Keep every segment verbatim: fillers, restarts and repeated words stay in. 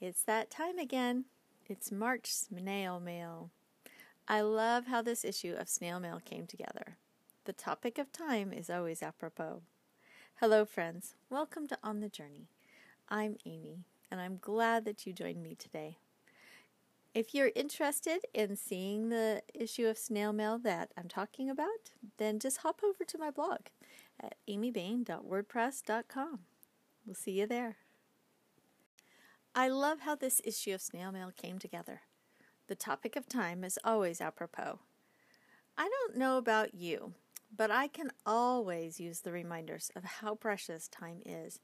It's that time again. It's March Snail Mail. I love how this issue of Snail Mail came together. The topic of time is always apropos. Hello friends, welcome to On the Journey. I'm Amy, and I'm glad that you joined me today. If you're interested in seeing the issue of Snail Mail that I'm talking about, then just hop over to my blog at amy bane dot wordpress dot com. We'll see you there. I love how this issue of Snail Mail came together. The topic of time is always apropos. I don't know about you, but I can always use the reminders of how precious time is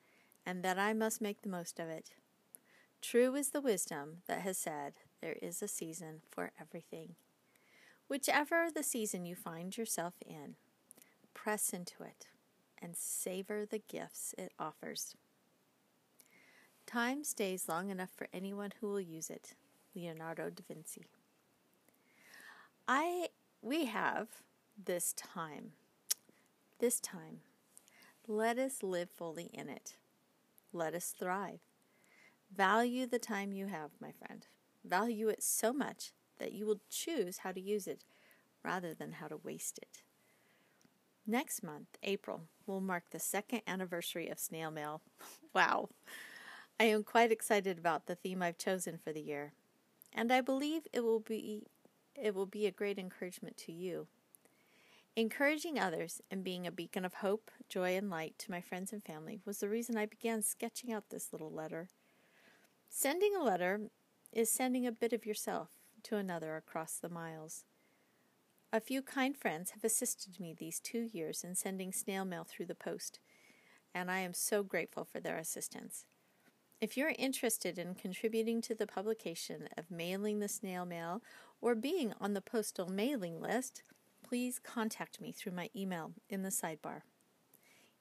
and that I must make the most of it. True is the wisdom that has said, there is a season for everything. Whichever the season you find yourself in, press into it and savor the gifts it offers. Time stays long enough for anyone who will use it. Leonardo da Vinci. I, we have this time. This time. Let us live fully in it. Let us thrive. Value the time you have, my friend. Value it so much that you will choose how to use it rather than how to waste it. Next month, April, will mark the second anniversary of Snail Mail. Wow! I am quite excited about the theme I've chosen for the year, and I believe it will be it will be a great encouragement to you. Encouraging others and being a beacon of hope, joy, and light to my friends and family was the reason I began sketching out this little letter. Sending a letter is sending a bit of yourself to another across the miles. A few kind friends have assisted me these two years in sending snail mail through the post, and I am so grateful for their assistance. If you're interested in contributing to the publication of mailing the snail mail or being on the postal mailing list, please contact me through my email in the sidebar.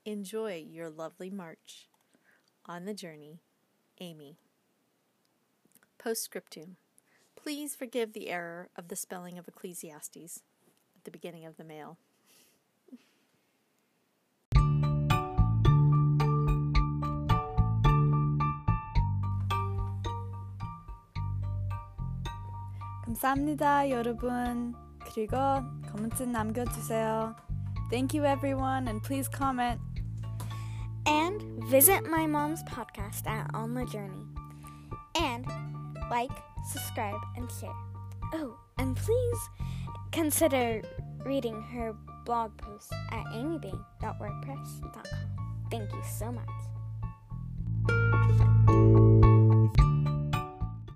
Enjoy your lovely March. On the Journey, Amy. Postscriptum. Please forgive the error of the spelling of Ecclesiastes at the beginning of the mail. 감사합니다, 여러분. 그리고 코멘트 남겨주세요. Thank you, everyone, and please comment. And visit my mom's podcast at On the Journey. And like, subscribe, and share. Oh, and please consider reading her blog post at amy bane dot wordpress dot com. Thank you so much.